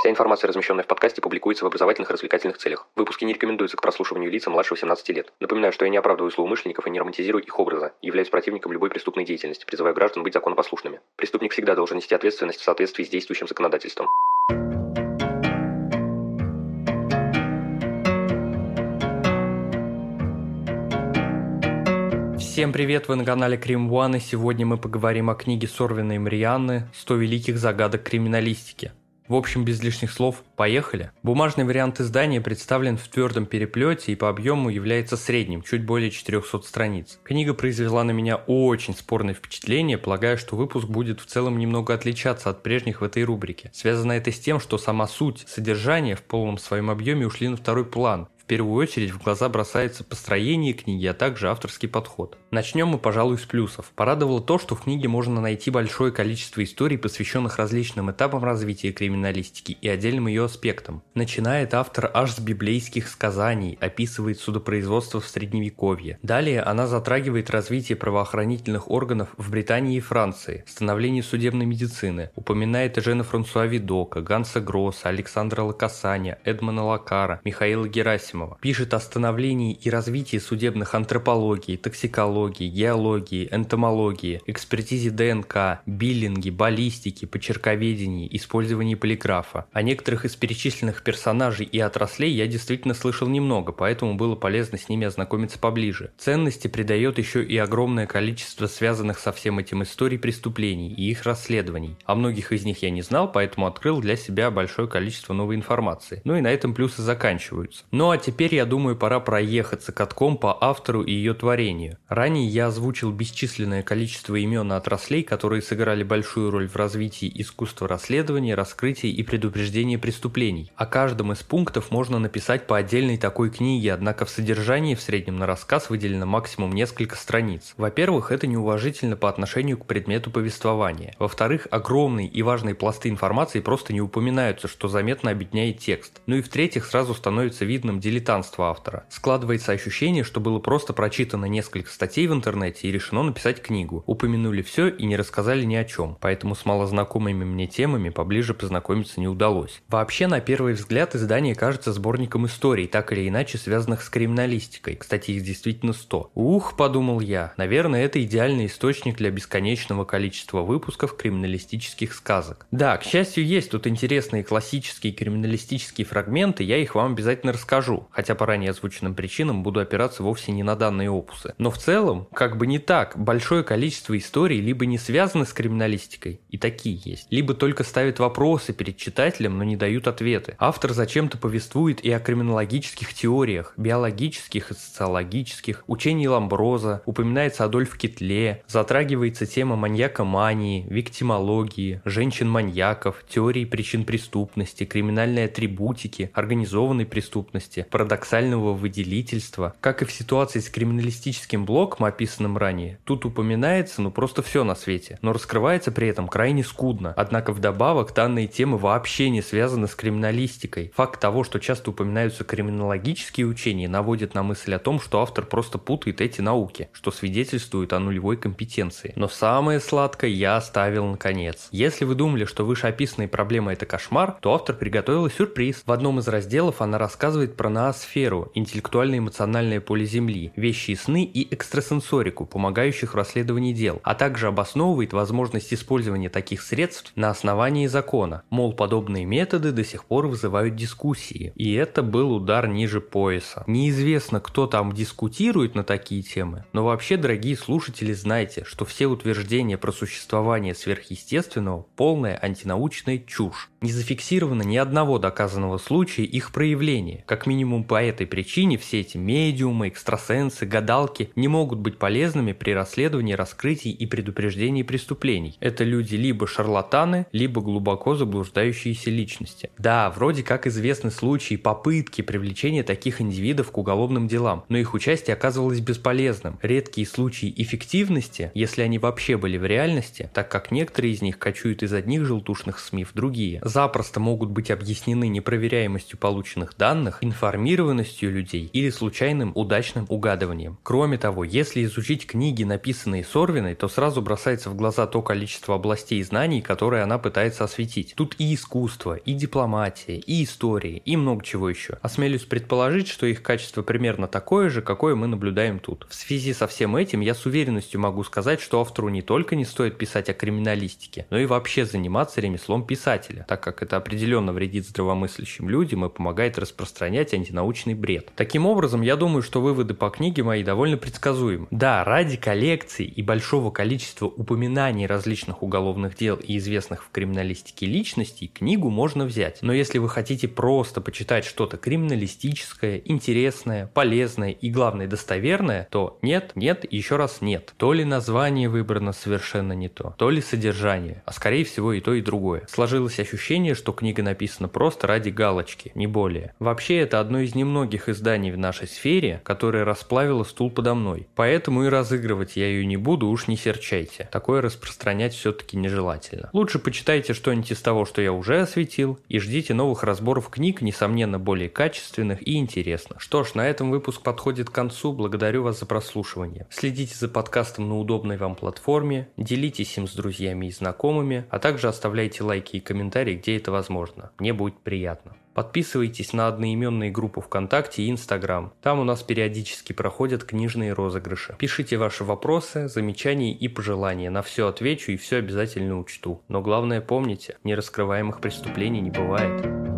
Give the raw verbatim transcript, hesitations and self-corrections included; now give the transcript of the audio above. Вся информация, размещенная в подкасте, публикуется в образовательных и развлекательных целях. Выпуски не рекомендуются к прослушиванию лица младше восемнадцати лет. Напоминаю, что я не оправдываю злоумышленников и не романтизирую их образа, являюсь противником любой преступной деятельности, призывая граждан быть законопослушными. Преступник всегда должен нести ответственность в соответствии с действующим законодательством. Всем привет, вы на канале KrimOne, и сегодня мы поговорим о книге Сорвиной Марианны «Сто великих загадок криминалистики». В общем, без лишних слов, поехали! Бумажный вариант издания представлен в твердом переплете и по объему является средним, чуть более четырехсот страниц. Книга произвела на меня очень спорное впечатление, полагая, что выпуск будет в целом немного отличаться от прежних в этой рубрике. Связано это с тем, что сама суть, содержание в полном своем объеме ушли на второй план. В первую очередь в глаза бросается построение книги, а также авторский подход. Начнем мы, пожалуй, с плюсов. Порадовало то, что в книге можно найти большое количество историй, посвященных различным этапам развития криминалистики и отдельным ее аспектам. Начинает автор аж с библейских сказаний, описывает судопроизводство в Средневековье. Далее она затрагивает развитие правоохранительных органов в Британии и Франции, становление судебной медицины, упоминает Эжена Франсуа Видока, Ганса Гросса, Александра Локасаня, Эдмона Лакара, Михаила Герасима. Пишет о становлении и развитии судебных антропологий, токсикологии, геологии, энтомологии, экспертизе ДНК, биллинге, баллистики, почерковедении, использовании полиграфа. О некоторых из перечисленных персонажей и отраслей я действительно слышал немного, поэтому было полезно с ними ознакомиться поближе. Ценности придает еще и огромное количество связанных со всем этим историй преступлений и их расследований. О многих из них я не знал, поэтому открыл для себя большое количество новой информации. Ну и на этом плюсы заканчиваются. Ну а теперь Теперь, я думаю, пора проехаться катком по автору и ее творению. Ранее я озвучил бесчисленное количество имен и отраслей, которые сыграли большую роль в развитии искусства расследования, раскрытия и предупреждения преступлений. О каждом из пунктов можно написать по отдельной такой книге, однако в содержании в среднем на рассказ выделено максимум несколько страниц. Во-первых, это неуважительно по отношению к предмету повествования. Во-вторых, огромные и важные пласты информации просто не упоминаются, что заметно обедняет текст. Ну и в-третьих, сразу становится видным делитарство автора. Складывается ощущение, что было просто прочитано несколько статей в интернете и решено написать книгу. Упомянули все и не рассказали ни о чем, поэтому с малознакомыми мне темами поближе познакомиться не удалось. Вообще, на первый взгляд, издание кажется сборником историй, так или иначе связанных с криминалистикой. Кстати, их действительно сто. Ух, подумал я, наверное, это идеальный источник для бесконечного количества выпусков криминалистических сказок. Да, к счастью, есть тут интересные классические криминалистические фрагменты, я их вам обязательно расскажу. Хотя по ранее озвученным причинам буду опираться вовсе не на данные опусы. Но в целом, как бы не так, большое количество историй либо не связаны с криминалистикой, и такие есть, либо только ставят вопросы перед читателем, но не дают ответы. Автор зачем-то повествует и о криминологических теориях, биологических и социологических, учений Ламброза, упоминается Адольф Кетле, затрагивается тема маньяка-мании, виктимологии, женщин-маньяков, теории причин преступности, криминальной атрибутики, организованной преступности, парадоксального выделительства. Как и в ситуации с криминалистическим блоком, описанным ранее, тут упоминается ну просто все на свете, но раскрывается при этом крайне скудно. Однако вдобавок данные темы вообще не связаны с криминалистикой. Факт того, что часто упоминаются криминологические учения, наводит на мысль о том, что автор просто путает эти науки, что свидетельствует о нулевой компетенции. Но самое сладкое я оставил наконец. Если вы думали, что вышеописанные проблемы это кошмар, то автор приготовила сюрприз. В одном из разделов она рассказывает про научную сферу, интеллектуально-эмоциональное поле Земли, вещи и сны и экстрасенсорику, помогающих в расследовании дел, а также обосновывает возможность использования таких средств на основании закона. Мол, подобные методы до сих пор вызывают дискуссии. И это был удар ниже пояса. Неизвестно, кто там дискутирует на такие темы, но вообще, дорогие слушатели, знайте, что все утверждения про существование сверхъестественного – полная антинаучная чушь. Не зафиксировано ни одного доказанного случая их проявления. Как минимум по этой причине все эти медиумы, экстрасенсы, гадалки не могут быть полезными при расследовании, раскрытии и предупреждении преступлений. Это люди либо шарлатаны, либо глубоко заблуждающиеся личности. Да, вроде как известны случаи попытки привлечения таких индивидов к уголовным делам, но их участие оказывалось бесполезным. Редкие случаи эффективности, если они вообще были в реальности, так как некоторые из них кочуют из одних желтушных СМИ в другие, запросто могут быть объяснены непроверяемостью полученных данных, информированностью, информированностью людей или случайным удачным угадыванием. Кроме того, если изучить книги, написанные Сорвиной, то сразу бросается в глаза то количество областей знаний, которые она пытается осветить. Тут и искусство, и дипломатия, и история, и много чего еще. Осмелюсь предположить, что их качество примерно такое же, какое мы наблюдаем тут. В связи со всем этим я с уверенностью могу сказать, что автору не только не стоит писать о криминалистике, но и вообще заниматься ремеслом писателя, так как это определенно вредит здравомыслящим людям и помогает распространять антинаучный бред. Таким образом, я думаю, что выводы по книге мои довольно предсказуемы. Да, ради коллекции и большого количества упоминаний различных уголовных дел и известных в криминалистике личностей книгу можно взять, но если вы хотите просто почитать что-то криминалистическое, интересное, полезное и, главное, достоверное, то нет, нет и еще раз нет. То ли название выбрано совершенно не то, то ли содержание, а скорее всего и то, и другое. Сложилось ощущение, что книга написана просто ради галочки, не более. Вообще, это одно из немногих изданий в нашей сфере, которое расплавило стул подо мной, поэтому и разыгрывать я ее не буду, уж не серчайте. Такое распространять все-таки нежелательно. Лучше почитайте что-нибудь из того, что я уже осветил, и ждите новых разборов книг, несомненно, более качественных и интересных. Что ж, на этом выпуск подходит к концу, благодарю вас за прослушивание. Следите за подкастом на удобной вам платформе, делитесь им с друзьями и знакомыми, а также оставляйте лайки и комментарии, где это возможно. Мне будет приятно. Подписывайтесь на одноименные группы ВКонтакте и Инстаграм. Там у нас периодически проходят книжные розыгрыши. Пишите ваши вопросы, замечания и пожелания. На все отвечу и все обязательно учту. Но главное помните, нераскрываемых преступлений не бывает.